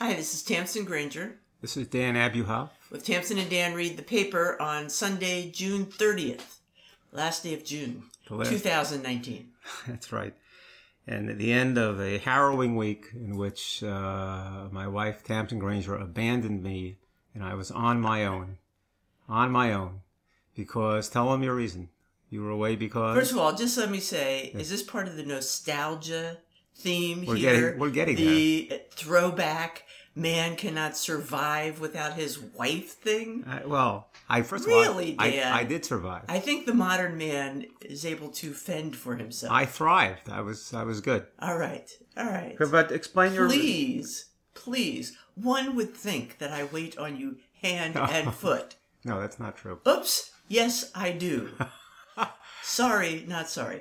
Hi, this is Tamsin Granger. This is Dan Abuhal. With Tamsin and Dan read the paper on Sunday, June 30th, last day of June, 2019. That's right. And at the end of a harrowing week in which my wife, Tamsin Granger, abandoned me, and I was on my own, because, tell them your reason. You were away because... First of all, just let me say, Is this part of the nostalgia theme we're getting throwback man cannot survive without his wife thing? I did survive. I think the modern man is able to fend for himself. I thrived. I was good. All right. But explain your... Please. One would think that I wait on you hand and foot. No, that's not true. Oops. Yes, I do. Sorry, not sorry.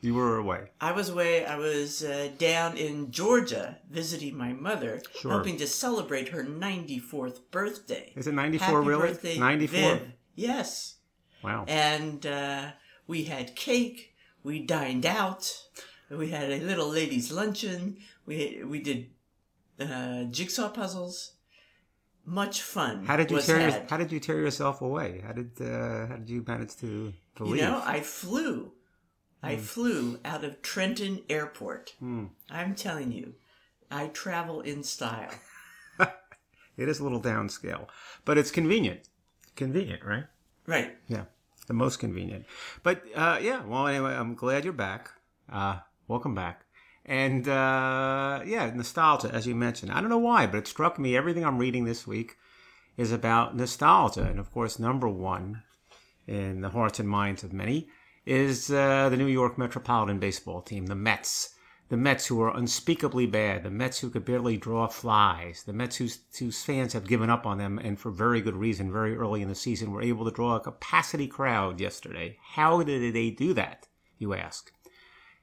You were away. I was away. I was down in Georgia visiting my mother, helping to celebrate her 94th birthday. Is it 94 Happy really? Birthday, 94? Viv. Yes. Wow. And we had cake. We dined out. We had a little ladies' luncheon. We did jigsaw puzzles. Much fun. How did you tear yourself away? How did you manage to leave? You know, I flew out of Trenton Airport. Mm. I'm telling you, I travel in style. It is a little downscale, but it's convenient. Convenient, right? Right. Yeah, the most convenient. But yeah. Well, anyway, I'm glad you're back. Welcome back. And, nostalgia, as you mentioned. I don't know why, but it struck me. Everything I'm reading this week is about nostalgia. And, of course, number one in the hearts and minds of many is the New York Metropolitan baseball team, the Mets. The Mets who are unspeakably bad. The Mets who could barely draw flies. The Mets whose fans have given up on them, and for very good reason, very early in the season, were able to draw a capacity crowd yesterday. How did they do that, you ask?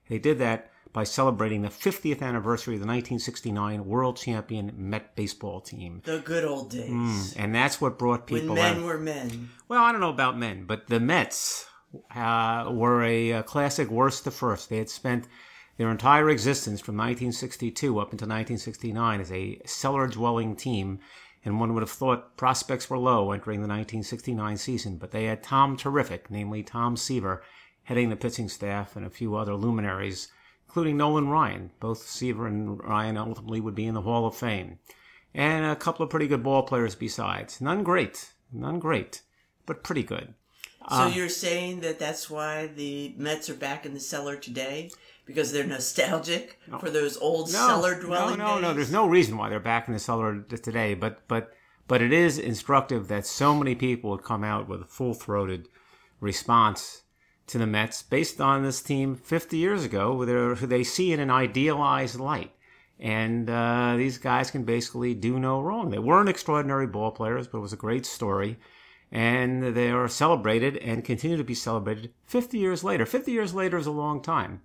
They did that by celebrating the 50th anniversary of the 1969 world champion Met baseball team. The good old days. And that's what brought people out. When men were men. Well, I don't know about men, but the Mets were a classic worst to first. They had spent their entire existence from 1962 up until 1969 as a cellar-dwelling team, and one would have thought prospects were low entering the 1969 season, but they had Tom Terrific, namely Tom Seaver, heading the pitching staff and a few other luminaries, including Nolan Ryan. Both Seaver and Ryan ultimately would be in the Hall of Fame. And a couple of pretty good ball players besides. None great, but pretty good. So you're saying that that's why the Mets are back in the cellar today? Because they're nostalgic for those old cellar-dwelling days? No. There's no reason why they're back in the cellar today. But it is instructive that so many people would come out with a full-throated response to the Mets, based on this team 50 years ago, who they see in an idealized light. And these guys can basically do no wrong. They weren't extraordinary ball players, but it was a great story. And they are celebrated and continue to be celebrated 50 years later. 50 years later is a long time.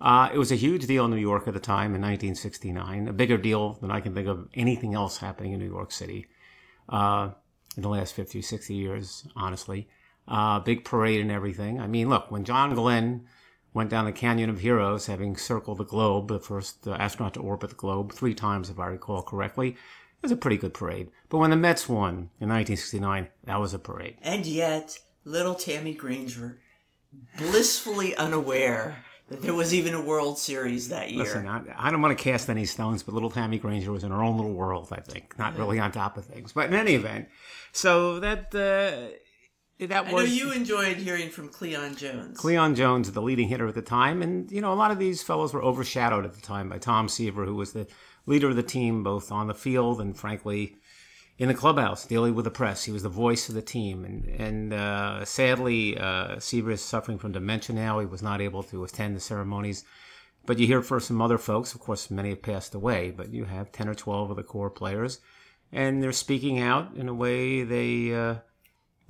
It was a huge deal in New York at the time in 1969, a bigger deal than I can think of anything else happening in New York City in the last 50 or 60 years, honestly. Big parade and everything. I mean, look, when John Glenn went down the Canyon of Heroes, having circled the globe, the first astronaut to orbit the globe 3 times, if I recall correctly, it was a pretty good parade. But when the Mets won in 1969, that was a parade. And yet, little Tammy Granger, blissfully unaware that there was even a World Series that year. Listen, I don't want to cast any stones, but little Tammy Granger was in her own little world, I think. Not really on top of things. But in any event, so that... I know you enjoyed hearing from Cleon Jones. Cleon Jones, the leading hitter at the time. And, you know, a lot of these fellows were overshadowed at the time by Tom Seaver, who was the leader of the team, both on the field and, frankly, in the clubhouse, dealing with the press. He was the voice of the team. And sadly, Seaver is suffering from dementia now. He was not able to attend the ceremonies. But you hear from some other folks. Of course, many have passed away. But you have 10 or 12 of the core players. And they're speaking out in a way they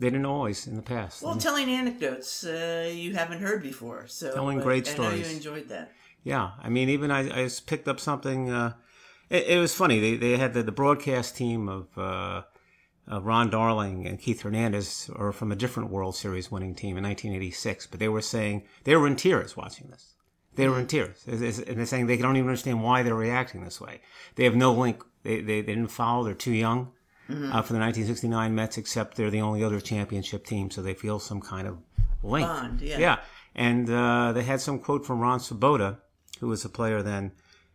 didn't always in the past. Well, telling anecdotes you haven't heard before. So telling great stories. I know you enjoyed that. Yeah. I mean, even I just picked up something. It was funny. They had the broadcast team of Ron Darling and Keith Hernandez are from a different World Series winning team in 1986. But they were saying they were in tears watching this. They were in tears. And they're saying they don't even understand why they're reacting this way. They have no link. They didn't follow. They're too young for the 1969 Mets, except they're the only other championship team, so they feel some kind of link. Bond, yeah. Yeah. And they had some quote from Ron Sabota, who was a player then,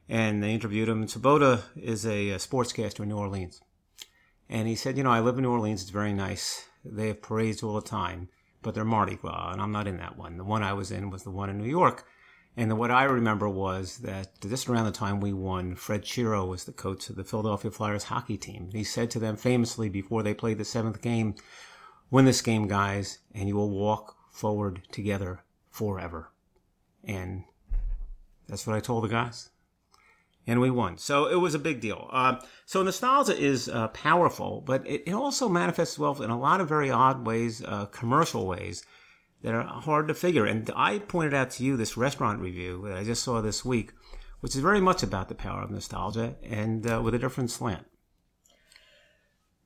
and they interviewed him. And Sabota is a sportscaster in New Orleans. And he said, you know, I live in New Orleans. It's very nice. They have parades all the time, but they're Mardi Gras, and I'm not in that one. The one I was in was the one in New York. And what I remember was that just around the time we won, Fred Shero was the coach of the Philadelphia Flyers hockey team. He said to them famously before they played the seventh game, win this game, guys, and you will walk forward together forever. And that's what I told the guys. And we won. So it was a big deal. So nostalgia is powerful, but it also manifests itself in a lot of very odd ways, commercial ways, that are hard to figure. And I pointed out to you this restaurant review that I just saw this week, which is very much about the power of nostalgia and with a different slant.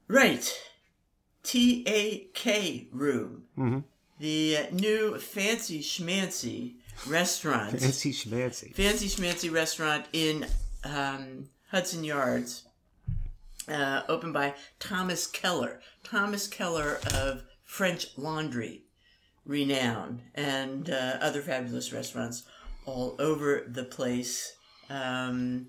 Right. TAK Room. Mm-hmm. The new fancy schmancy restaurant. Fancy schmancy. Fancy schmancy restaurant in Hudson Yards, opened by Thomas Keller. Thomas Keller of French Laundry. Renown, and other fabulous restaurants all over the place. So,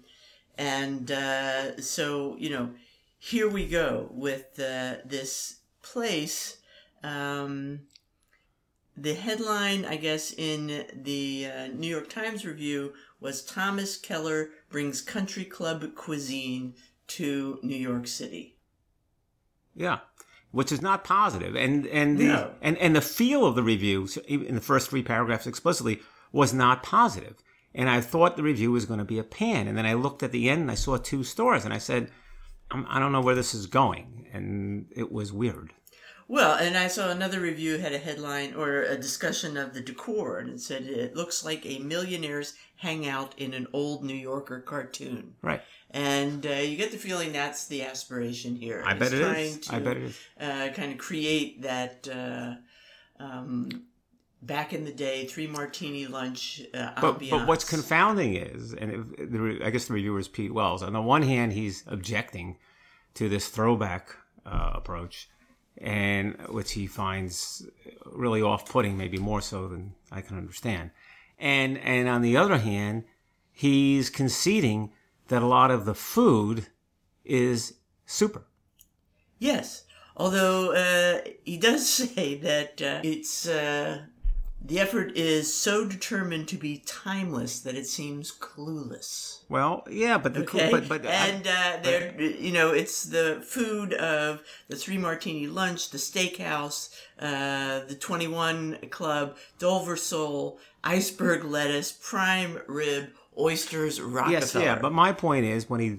you know, here we go with this place. The headline, I guess, in the New York Times review was Thomas Keller brings country club cuisine to New York City. Yeah. Which is not positive. And the feel of the review, in the first three paragraphs explicitly, was not positive. And I thought the review was going to be a pan. And then I looked at the end and I saw two stars. And I said, I don't know where this is going. And it was weird. Well, and I saw another review had a headline or a discussion of the decor. And it said, it looks like a millionaire's hangout in an old New Yorker cartoon. Right. And you get the feeling that's the aspiration here. I bet it is. Kind of create that back in the day, three martini lunch ambiance. But what's confounding is, and I guess the reviewer is Pete Wells. On the one hand, he's objecting to this throwback approach, and which he finds really off-putting, maybe more so than I can understand. And on the other hand, he's conceding that a lot of the food is super. Yes, although he does say that it's the effort is so determined to be timeless that it seems clueless. Well, yeah, but you know, it's the food of the Three Martini Lunch, the Steakhouse, the 21 Club, Dover sole, iceberg lettuce, prime rib. Oysters, Rockefeller. Yes, yeah, but my point is when he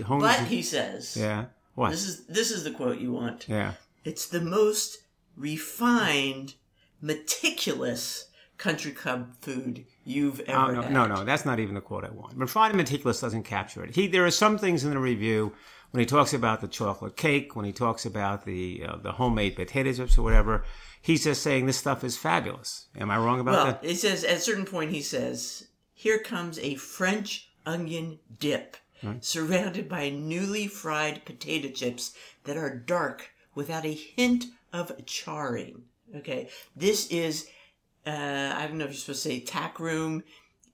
hones. But he says, yeah, what? This is the quote you want. Yeah, it's the most refined, meticulous country club food you've ever had. No, that's not even the quote I want. Refined and meticulous doesn't capture it. There are some things in the review when he talks about the chocolate cake, when he talks about the homemade potato chips or whatever. He's just saying this stuff is fabulous. Am I wrong about that? Well, it says at a certain point he says, here comes a French onion dip surrounded by newly fried potato chips that are dark without a hint of charring. Okay, this is, I don't know if you're supposed to say tack room,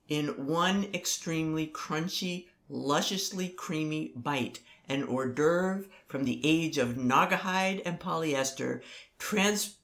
in one extremely crunchy, lusciously creamy bite, an hors d'oeuvre from the age of naugahyde and polyester, transformed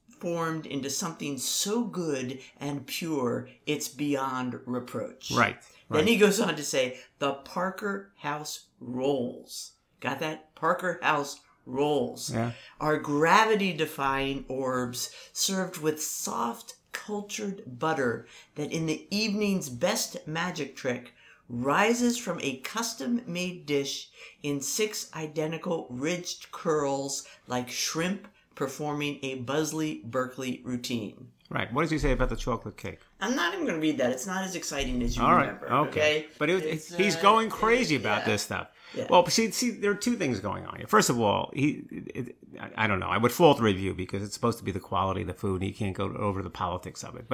into something so good and pure, it's beyond reproach. Right. Then he goes on to say, the Parker House rolls. Got that? Parker House rolls. Yeah. Are gravity-defying orbs served with soft, cultured butter that in the evening's best magic trick rises from a custom-made dish in six identical ridged curls like shrimp performing a Buzzley Berkeley routine. Right. What does he say about the chocolate cake? I'm not even going to read that. It's not as exciting as you remember. All right. Okay. But he's going crazy about this stuff. Yeah. Well, see, there are two things going on here. First of all, I don't know. I would fault the review because it's supposed to be the quality of the food, and you can't go over the politics of it.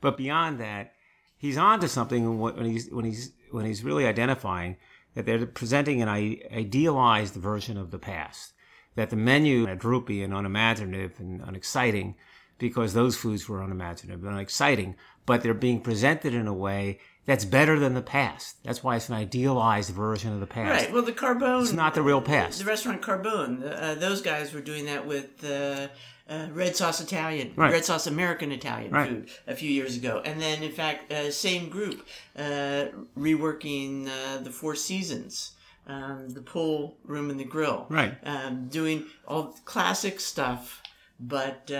But beyond that, he's on to something when he's really identifying that they're presenting an idealized version of the past, that the menu are droopy and unimaginative and unexciting because those foods were unimaginative and unexciting, but they're being presented in a way that's better than the past. That's why it's an idealized version of the past. Right. Well, the Carbone... It's not the real past. The restaurant Carbone, those guys were doing that with... red sauce Italian, right. Red sauce American Italian right. food a few years ago. And then, in fact, same group reworking the Four Seasons, the pool room and the grill. Right. Doing all classic stuff, but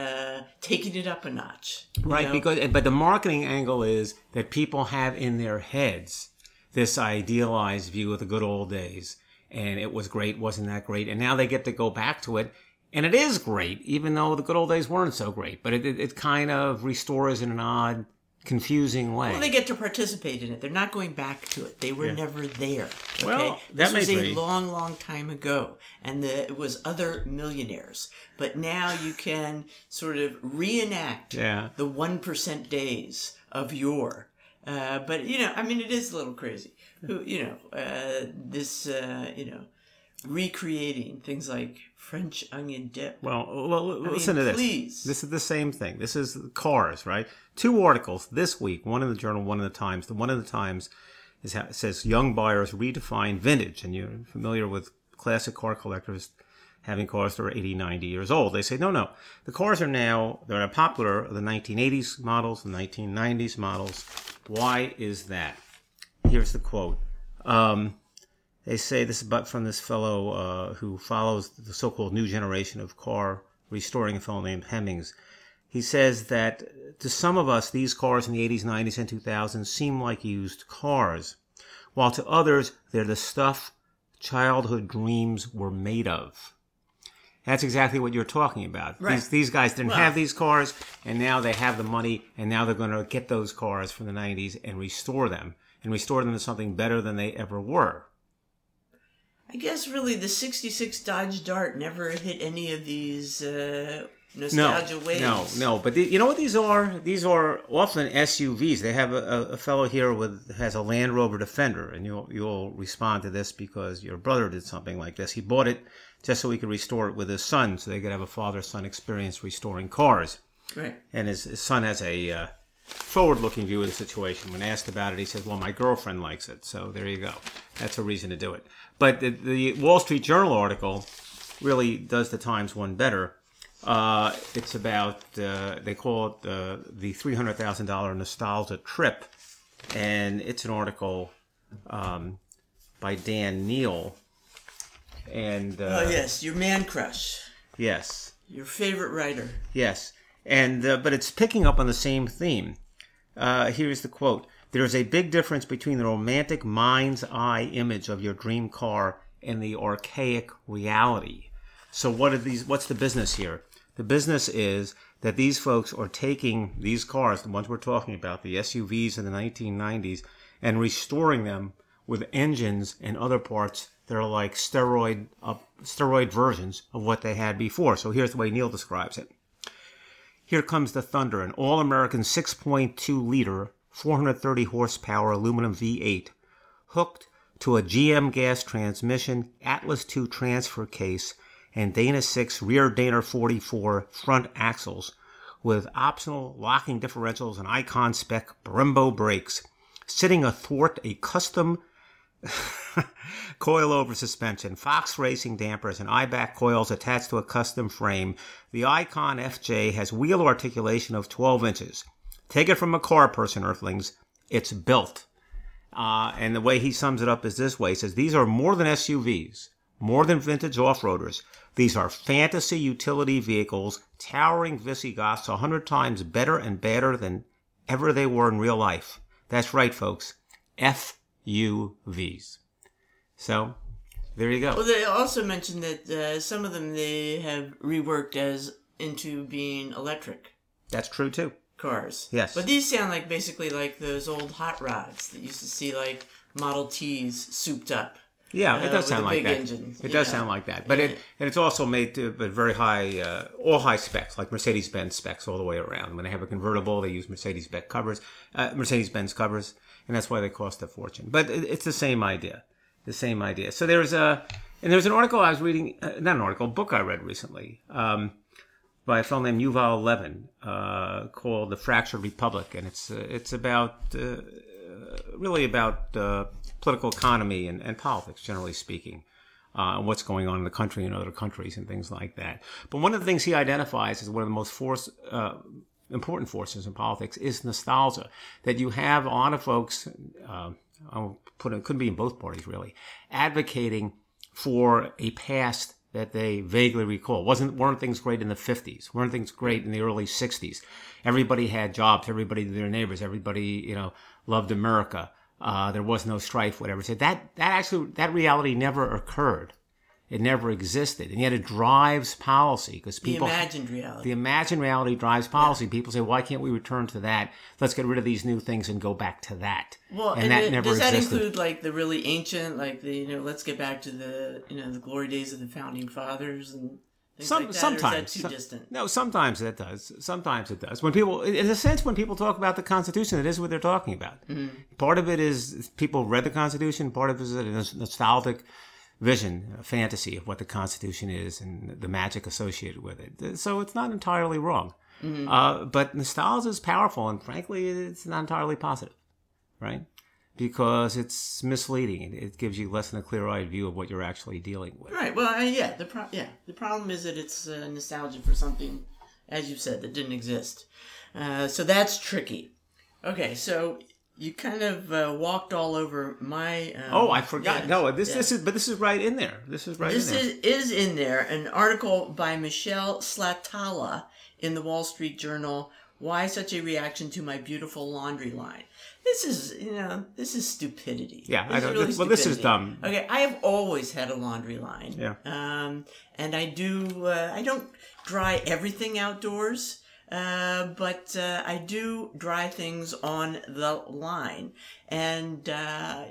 taking it up a notch. Right, but the marketing angle is that people have in their heads this idealized view of the good old days. And it was great, wasn't that great? And now they get to go back to it. And it is great, even though the good old days weren't so great. But it kind of restores in an odd, confusing way. Well, they get to participate in it. They're not going back to it. They were never there. Okay? Well, that was a long, long time ago. And it was other millionaires. But now you can sort of reenact the 1% days of yore. But, it is a little crazy. Recreating things like French onion dip. Well, listen to this. Please. This is the same thing. This is cars, right? Two articles this week, one in the Journal, one in the Times. The one in the Times says young buyers redefine vintage. And you're familiar with classic car collectors having cars that are 80, 90 years old. They say, no. The cars they're popular, the 1980s models, the 1990s models. Why is that? Here's the quote. They say this from this fellow who follows the so-called new generation of car restoring, a fellow named Hemmings. He says that to some of us, these cars in the 80s, 90s, and 2000s seem like used cars, while to others, they're the stuff childhood dreams were made of. That's exactly what you're talking about. Right. These guys didn't have these cars, and now they have the money, and now they're going to get those cars from the 90s and restore them to something better than they ever were. I guess really the 66 Dodge Dart never hit any of these nostalgia waves. No. But you know what these are? These are often SUVs. They have a fellow here has a Land Rover Defender, and you'll respond to this because your brother did something like this. He bought it just so he could restore it with his son, so they could have a father-son experience restoring cars. Right. And his son has a forward-looking view of the situation. When asked about it, he says, my girlfriend likes it. So there you go. That's a reason to do it. But the Wall Street Journal article really does the Times one better. It's about, they call it the $300,000 nostalgia trip. And it's an article by Dan Neal. And yes, your man crush. Yes. Your favorite writer. Yes. And but it's picking up on the same theme. Here's the quote. There is a big difference between the romantic mind's eye image of your dream car and the archaic reality. So what's the business here? The business is that these folks are taking these cars, the ones we're talking about, the SUVs in the 1990s, and restoring them with engines and other parts that are like steroid versions of what they had before. So here's the way Neil describes it. Here comes the thunder, an all-American 6.2-liter, 430-horsepower aluminum V8, hooked to a GM gas transmission, Atlas II transfer case, and Dana 6 rear Dana 44 front axles, with optional locking differentials and icon-spec Brembo brakes, sitting athwart a custom coilover suspension, Fox Racing dampers, and I-back coils attached to a custom frame. The Icon FJ has wheel articulation of 12 inches. Take it from a car person, Earthlings. It's built. And the way he sums it up is this way. He says, these are more than SUVs, more than vintage off-roaders. These are fantasy utility vehicles, towering Visigoths 100 times better and badder than ever they were in real life. That's right, folks. FUVs. So, there you go. Well, they also mentioned that some of them they have reworked as into being electric. That's true, too. Cars. Yes. But these sound like basically like those old hot rods that used to see like Model Ts souped up. Yeah, it does sound like that. It does sound like that. But it's also made to very high, all high specs, like Mercedes-Benz specs all the way around. When they have a convertible, they use Mercedes-Benz covers, and that's why they cost a fortune. But it's the same idea. So there's an article I was reading, not an article, a book I read recently by a fellow named Yuval Levin called The Fractured Republic. And it's about, really about political economy and politics, generally speaking, what's going on in the country and other countries and things like that. But one of the things he identifies as one of the most important forces in politics is nostalgia, that you have a lot of folks, it could be in both parties really, advocating for a past that they vaguely recall. Weren't things great in the 50s? Weren't things great in the early 60s? Everybody had jobs. Everybody knew their neighbors. Everybody, loved America. There was no strife, whatever. So that reality never occurred. It never existed, and yet it drives policy because the imagined reality drives policy. Yeah. People say, "Why can't we return to that? Let's get rid of these new things and go back to that." Well, and that never existed. Does that include like the really ancient, like the let's get back to the the glory days of the founding fathers and things like that? Sometimes, or is that too distant? No, sometimes that does. Sometimes it does. When people, in a sense, when people talk about the Constitution, it is what they're talking about. Mm-hmm. Part of it is people read the Constitution. Part of it is a nostalgic vision, a fantasy of what the Constitution is and the magic associated with it. So it's not entirely wrong. Mm-hmm. But nostalgia is powerful, and frankly, it's not entirely positive, right? Because it's misleading. It gives you less than a clear-eyed view of what you're actually dealing with. Right. Well, the problem is that it's nostalgia for something, as you've said, that didn't exist. So that's tricky. Okay, so... You kind of walked all over my. I forgot. Yes, no, this is right in there. This is in there. An article by Michelle Slatala in the Wall Street Journal. Why such a reaction to my beautiful laundry line? This is stupidity. Yeah, I don't. Really this is dumb. Okay, I have always had a laundry line. Yeah. And I do. I don't dry everything outdoors. But I do dry things on the line, and I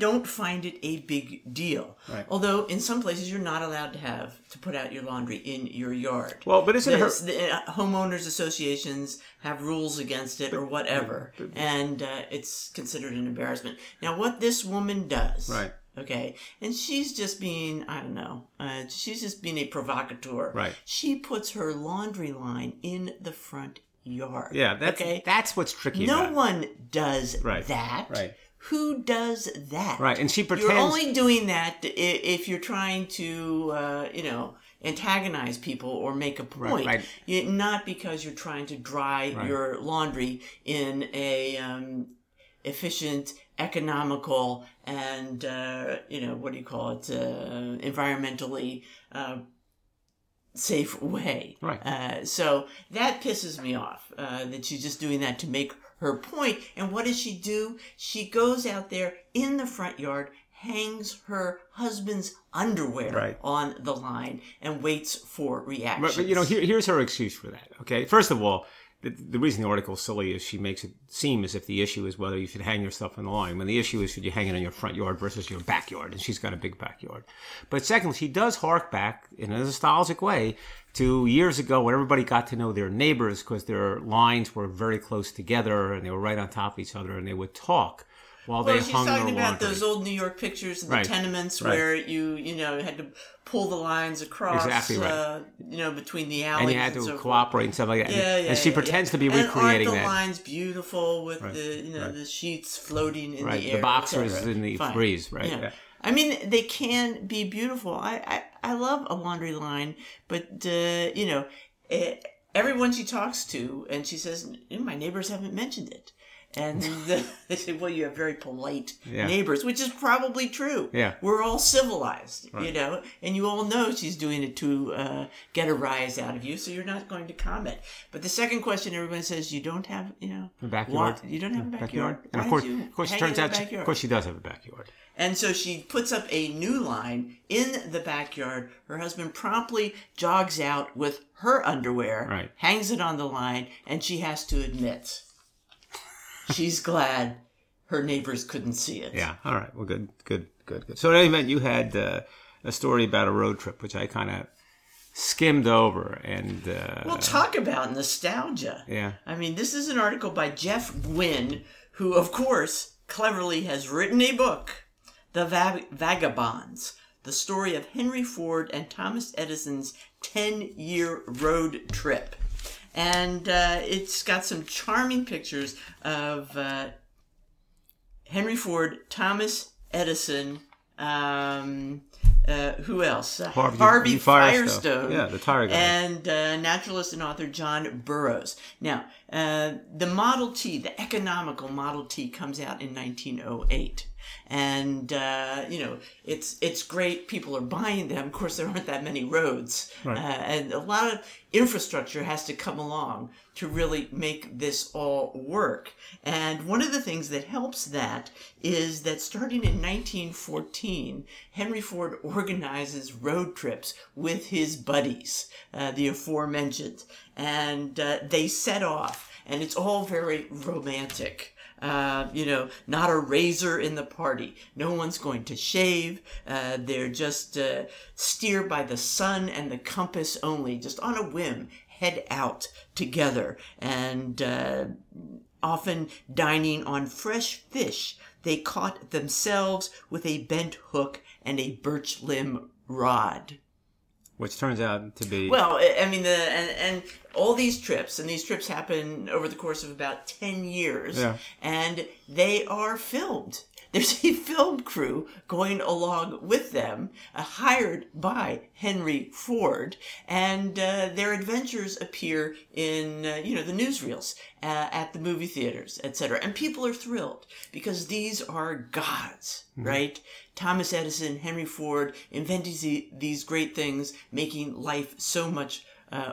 don't find it a big deal. Right. Although in some places you're not allowed to put out your laundry in your yard. Well, but isn't the homeowners associations have rules against it or whatever, and it's considered an embarrassment. Now, what this woman does, right? Okay, and she's just being, she's just being a provocateur. Right. She puts her laundry line in the front yard. Yeah, that's what's tricky about it. No one does that. Right. Who does that? Right, and she pretends... You're only doing that if you're trying to, antagonize people or make a point. Right. Not because you're trying to dry your laundry in a efficient... economical and environmentally safe way. Right. So that pisses me off that she's just doing that to make her point. And what does she do? She goes out there in the front yard, hangs her husband's underwear on the line, and waits for reactions. But here's her excuse for that. Okay, first of all. The reason the article is silly is she makes it seem as if the issue is whether you should hang yourself on the line, when the issue is should you hang it in your front yard versus your backyard, and she's got a big backyard. But secondly, she does hark back in a nostalgic way to years ago when everybody got to know their neighbors because their lines were very close together and they were right on top of each other and they would talk. Well, she's talking about those old New York pictures of the tenements where you had to pull the lines across, between the alleys. And you had to cooperate and stuff like that. And she pretends to be recreating that. And aren't the lines beautiful with the sheets floating in the air? The boxers in the breeze, right? Yeah. Yeah. I mean, they can be beautiful. I love a laundry line, but, everyone she talks to, and she says, my neighbors haven't mentioned it. And they say, well, you have very polite neighbors, which is probably true. Yeah. We're all civilized, and you all know she's doing it to get a rise out of you, so you're not going to comment. But the second question, everyone says, you don't have, a backyard. You don't have a backyard. And of course it turns out, of course she does have a backyard. And so she puts up a new line in the backyard. Her husband promptly jogs out with her underwear, hangs it on the line, and she has to admit... She's glad her neighbors couldn't see it. Yeah. All right. Well, good. So at any event, you had a story about a road trip, which I kind of skimmed over. And well, talk about nostalgia. Yeah. I mean, this is an article by Jeff Gwynn, who, of course, cleverly has written a book, The Vagabonds, the story of Henry Ford and Thomas Edison's 10-year road trip. And it's got some charming pictures of Henry Ford, Thomas Edison, who else? Harvey Firestone. Yeah, the tire guy. And naturalist and author John Burroughs. Now, the Model T, the economical Model T, comes out in 1908. And, it's great. People are buying them. Of course, there aren't that many roads. Right. And a lot of infrastructure has to come along to really make this all work. And one of the things that helps that is that starting in 1914, Henry Ford organizes road trips with his buddies, the aforementioned. And they set off. And it's all very romantic. Not a razor in the party. No one's going to shave. They're just steer by the sun and the compass only. Just on a whim, head out together. And often dining on fresh fish they caught themselves with a bent hook and a birch limb rod. Which turns out to be... Well, I mean, and all these trips, and these trips happen over the course of about 10 years, yeah. And they are filmed. There's a film crew going along with them, hired by Henry Ford, and their adventures appear in, the newsreels at the movie theaters, etc. And people are thrilled because these are gods, mm-hmm. right? Thomas Edison, Henry Ford, inventing these great things, making life so much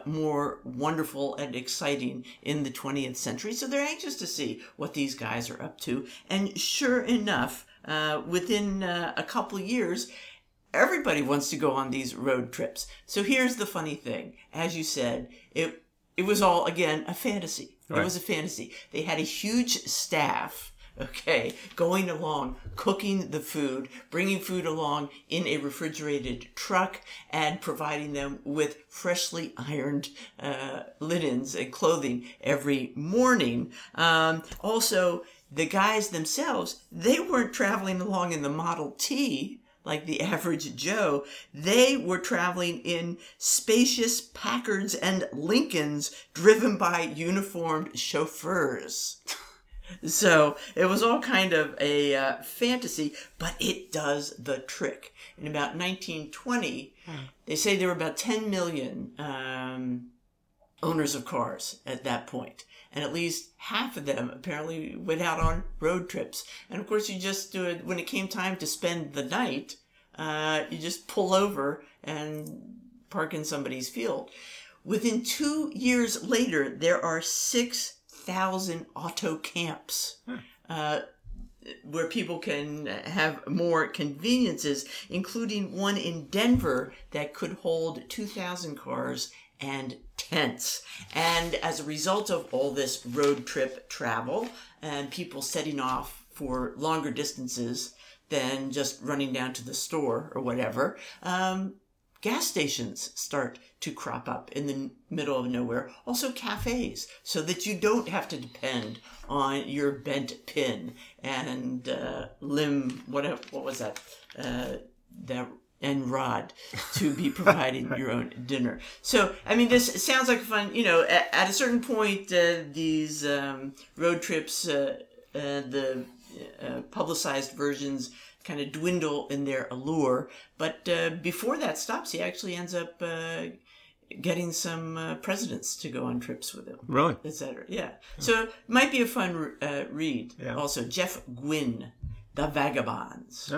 more wonderful and exciting in the 20th century. So they're anxious to see what these guys are up to. And sure enough, within a couple years, everybody wants to go on these road trips. So here's the funny thing. As you said, it was all, again, a fantasy. Right. It was a fantasy. They had a huge staff. Okay, going along, cooking the food, bringing food along in a refrigerated truck, and providing them with freshly ironed linens and clothing every morning. Also, the guys themselves, they weren't traveling along in the Model T like the average Joe. They were traveling in spacious Packards and Lincolns driven by uniformed chauffeurs. So it was all kind of a fantasy, but it does the trick. In about 1920, they say there were about 10 million owners of cars at that point. And at least half of them apparently went out on road trips. And of course, you just do it when it came time to spend the night, you just pull over and park in somebody's field. Within 2 years later, there are 6,000 auto camps where people can have more conveniences, including one in Denver that could hold 2,000 cars and tents. And as a result of all this road trip travel and people setting off for longer distances than just running down to the store or whatever, gas stations start to crop up in the middle of nowhere. Also cafes, so that you don't have to depend on your bent pin and limb, and rod to be providing your own dinner. So, I mean, this sounds like fun. At a certain point, these road trips, the publicized versions, kind of dwindle in their allure. But before that stops, he actually ends up getting some presidents to go on trips with him. Really? Et cetera. Yeah. So it might be a fun read. Yeah. Also, Jeff Gwynn, The Vagabonds.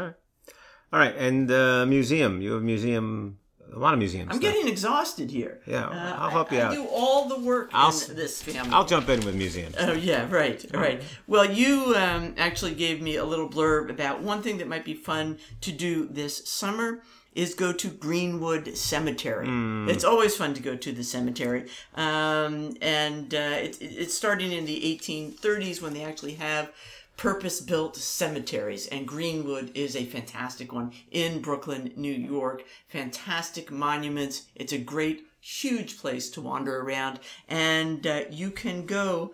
All right. And museum. You have a lot of museums. I'm getting exhausted here. Yeah. I'll help you out. I do all the work in this family. I'll jump in with museums. Oh, yeah. Right. Well, you actually gave me a little blurb about one thing that might be fun to do this summer is go to Greenwood Cemetery. It's always fun to go to the cemetery. And it's starting in the 1830s when they actually have purpose-built cemeteries, and Greenwood is a fantastic one in Brooklyn, New York. Fantastic monuments. It's a great, huge place to wander around, and you can go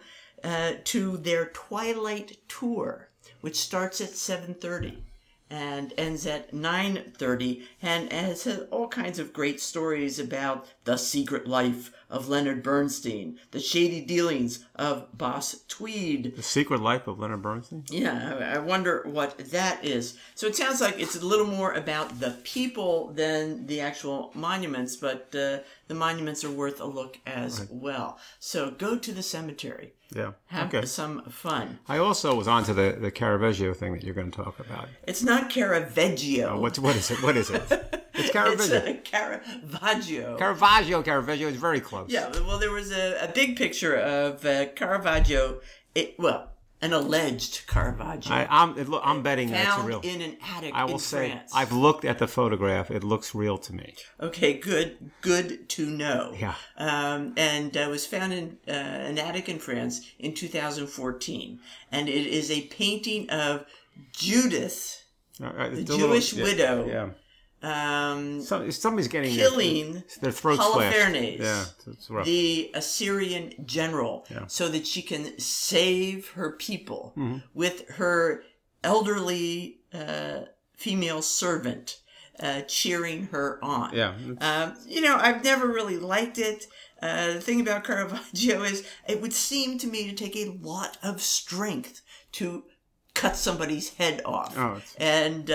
to their Twilight Tour, which starts at 7:30 and ends at 9:30, and has all kinds of great stories about the secret life of Leonard Bernstein, the shady dealings of Boss Tweed. The secret life of Leonard Bernstein? Yeah, I wonder what that is. So it sounds like it's a little more about the people than the actual monuments, but the monuments are worth a look as well. So go to the cemetery. Yeah. Have some fun. I also was on to the Caravaggio thing that you're going to talk about. It's not Caravaggio. No, what is it? What is it? It's Caravaggio. It's Caravaggio. Caravaggio is very close. Yeah, well, there was a big picture of Caravaggio. An alleged Caravaggio. I'm betting that's real. Found in an attic in France. I've looked at the photograph. It looks real to me. Okay, good. Good to know. Yeah. And it was found in an attic in France in 2014. And it is a painting of Judith, the Jewish widow. Yeah. Somebody's getting killing their throat Holofernes, the Assyrian general, so that she can save her people with her elderly female servant cheering her on. Yeah, I've never really liked it. The thing about Caravaggio is it would seem to me to take a lot of strength to cut somebody's head off. And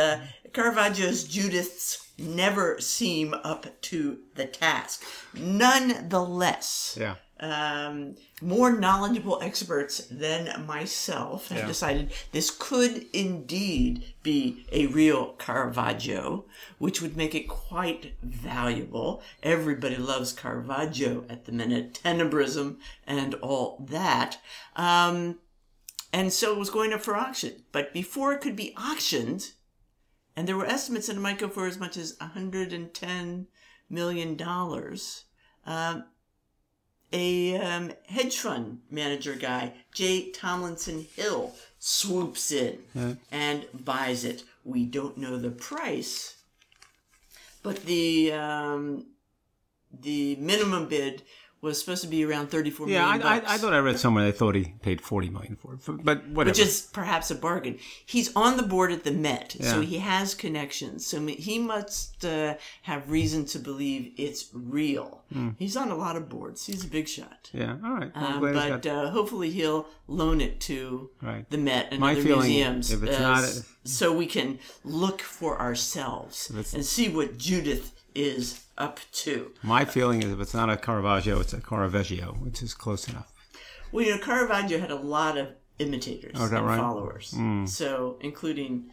Caravaggio's Judiths never seem up to the task. Nonetheless, more knowledgeable experts than myself have decided this could indeed be a real Caravaggio, which would make it quite valuable. Everybody loves Caravaggio at the minute, tenebrism and all that. And so it was going up for auction. But before it could be auctioned, and there were estimates that it might go for as much as $110 million, a hedge fund manager guy, J. Tomlinson Hill, swoops in and buys it. We don't know the price, but the minimum bid was supposed to be around $34 million. Yeah, I thought I read somewhere they thought he paid $40 million for it, but whatever. Which is perhaps a bargain. He's on the board at the Met, so he has connections. So he must have reason to believe it's real. He's on a lot of boards. He's a big shot. Yeah, all right. Hopefully he'll loan it to the Met and other museums so we can look for ourselves and see what Judith is up to. My feeling is if it's not a Caravaggio, it's a Caravaggio, which is close enough. Well, Caravaggio had a lot of imitators and followers. So, including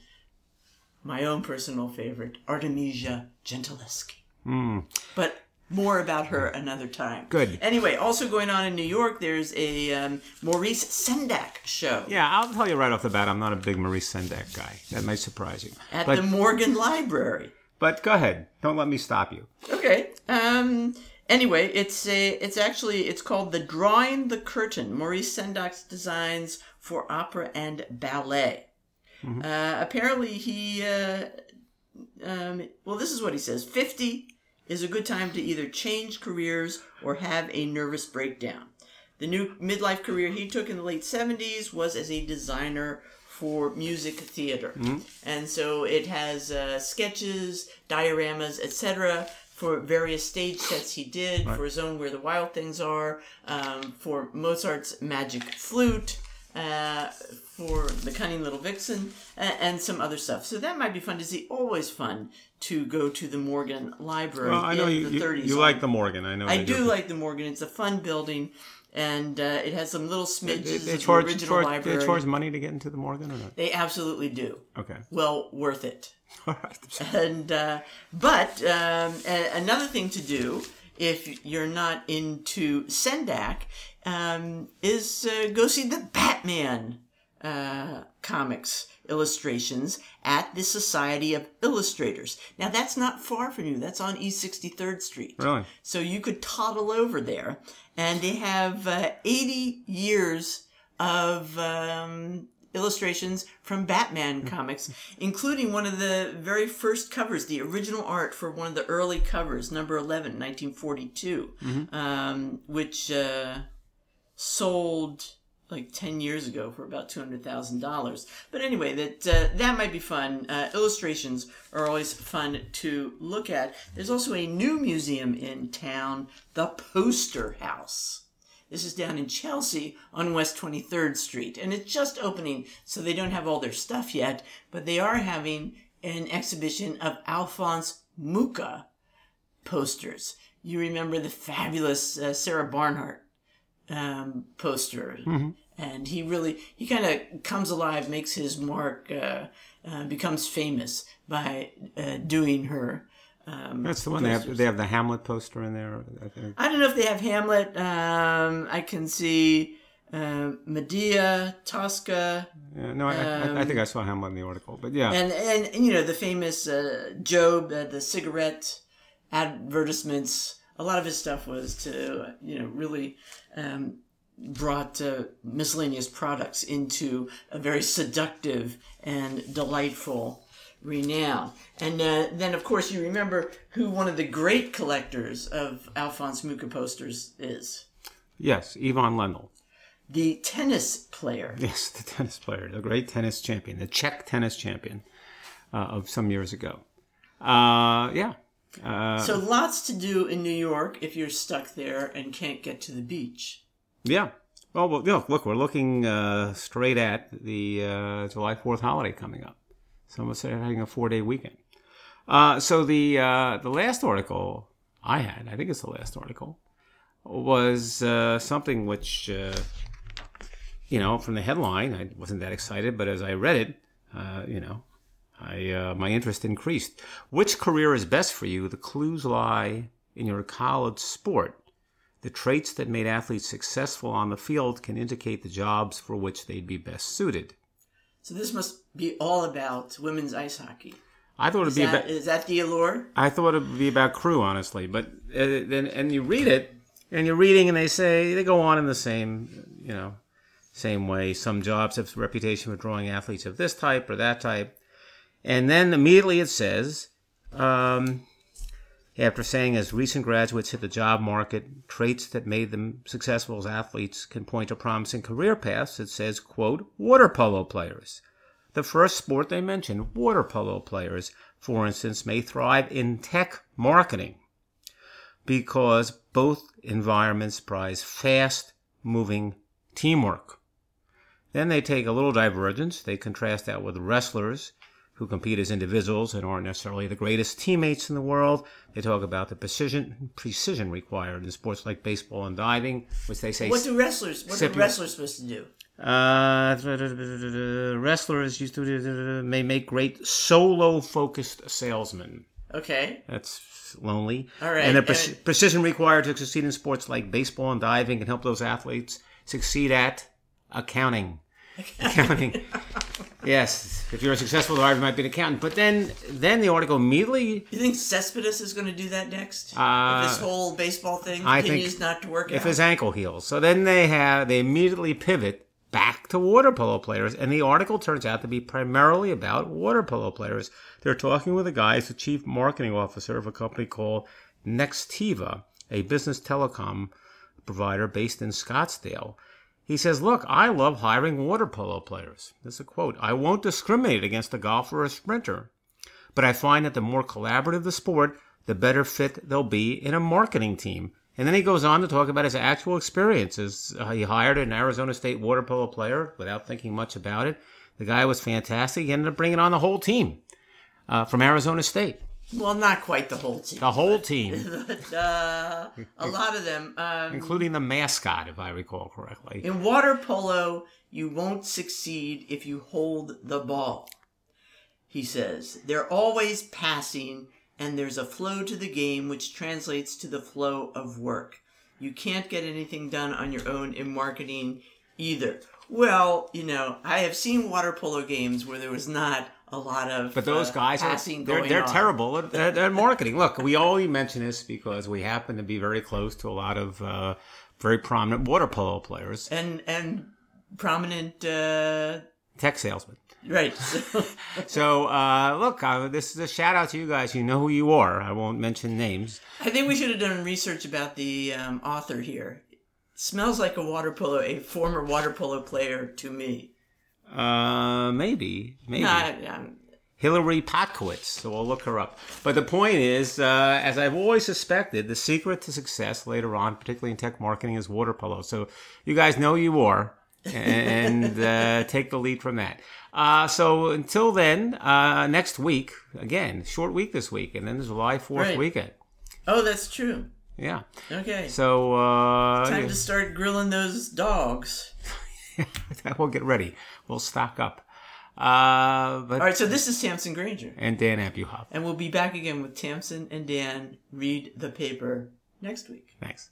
my own personal favorite, Artemisia Gentileschi. But more about her another time. Good. Anyway, also going on in New York, there's a Maurice Sendak show. Yeah, I'll tell you right off the bat, I'm not a big Maurice Sendak guy. That may surprise you. At the Morgan Library. But go ahead. Don't let me stop you. Okay. Anyway, it's called The Drawing the Curtain, Maurice Sendak's Designs for Opera and Ballet. Apparently he, this is what he says. 50 is a good time to either change careers or have a nervous breakdown. The new midlife career he took in the late 70s was as a designer for music theater. And so it has sketches, dioramas, etc. for various stage sets he did, for his own Where the Wild Things Are, for Mozart's Magic Flute, for The Cunning Little Vixen, and some other stuff. So that might be fun to see. Always fun to go to the Morgan Library in the 30s. You like the Morgan. I know. I do like the Morgan. It's a fun building. And it has some little smidges of the original library. They charge money to get into the Morgan or not? They absolutely do. Okay. Well, worth it. All right. And, another thing to do, if you're not into Sendak, is go see the Batman comics illustrations at the Society of Illustrators. Now, that's not far from you. That's on East 63rd Street. Really? So you could toddle over there. And they have 80 years of illustrations from Batman comics, including one of the very first covers, the original art for one of the early covers, number 11, 1942, which sold like 10 years ago for about $200,000. But anyway, that might be fun. Illustrations are always fun to look at. There's also a new museum in town, the Poster House. This is down in Chelsea on West 23rd Street. And it's just opening, so they don't have all their stuff yet. But they are having an exhibition of Alphonse Mucha posters. You remember the fabulous Sarah Barnhart poster. And he kind of comes alive, makes his mark, becomes famous by doing her. That's the one they have the Hamlet poster in there, I think. I don't know if they have Hamlet. I can see Medea, Tosca. Yeah, no, I think I saw Hamlet in the article, but yeah. And you know, the famous Job, the cigarette advertisements. A lot of his stuff was to, you know, really brought miscellaneous products into a very seductive and delightful renown. And then, of course, you remember who one of the great collectors of Alphonse Mucha posters is. Yes, Ivan Lendl. The tennis player. Yes, the tennis player, the great tennis champion, the Czech tennis champion of some years ago. Yeah. So lots to do in New York if you're stuck there and can't get to the beach. Yeah. Well, look, we're looking straight at the July 4th holiday coming up. Some of us are having a 4-day weekend. So the last article I had, I think it's the last article, was something which, you know, from the headline, I wasn't that excited, but as I read it, you know, my interest increased. Which career is best for you? The clues lie in your college sport. The traits that made athletes successful on the field can indicate the jobs for which they'd be best suited. So this must be all about women's ice hockey. I thought it'd be about. Is that the allure? I thought it'd be about crew, honestly. But and you read it, and you're reading, and they go on in the same way. Some jobs have a reputation for drawing athletes of this type or that type, and then immediately it says, after saying as recent graduates hit the job market, traits that made them successful as athletes can point to promising career paths, it says, quote, water polo players. The first sport they mentioned, water polo players, for instance, may thrive in tech marketing because both environments prize fast-moving teamwork. Then they take a little divergence. They contrast that with wrestlers who compete as individuals and aren't necessarily the greatest teammates in the world. They talk about the precision required in sports like baseball and diving, which they say... What are wrestlers supposed to do? Wrestlers used to may make great solo-focused salesmen. Okay. That's lonely. All right. And the precision required to succeed in sports like baseball and diving can help those athletes succeed at accounting. Yes, if you're a successful diver, you might be an accountant. But then the article immediately... You think Cespedes is going to do that next? If this whole baseball thing continues not to work out? If his ankle heals. So then they immediately pivot back to water polo players, and the article turns out to be primarily about water polo players. They're talking with a guy who's the chief marketing officer of a company called Nextiva, a business telecom provider based in Scottsdale. He says, look, I love hiring water polo players. This is a quote. I won't discriminate against a golfer or a sprinter, but I find that the more collaborative the sport, the better fit they'll be in a marketing team. And then he goes on to talk about his actual experiences. He hired an Arizona State water polo player without thinking much about it. The guy was fantastic. He ended up bringing on the whole team from Arizona State. Well, not quite the whole team. The whole team. But, a lot of them. Including the mascot, if I recall correctly. In water polo, you won't succeed if you hold the ball, he says. They're always passing, and there's a flow to the game which translates to the flow of work. You can't get anything done on your own in marketing either. Well, you know, I have seen water polo games where there was not... a lot of but those guys they're terrible at marketing. Look, we only mention this because we happen to be very close to a lot of very prominent water polo players and prominent tech salesman. Right. So, look, this is a shout out to you guys. You know who you are. I won't mention names. I think we should have done research about the author here. Smells like a water polo, a former water polo player to me. Maybe. No, Hillary Patkowitz, so I'll look her up. But the point is, as I've always suspected, the secret to success later on, particularly in tech marketing, is water polo. So you guys know you are, and take the lead from that. So until then, next week, again, short week this week, and then the July 4th weekend. Oh, that's true. Yeah. Okay. So time to start grilling those dogs. We'll get ready. We'll stock up. All right, so this is Tamsin Granger. And Dan Abuhal. And we'll be back again with Tamsin and Dan Read the Paper next week. Thanks.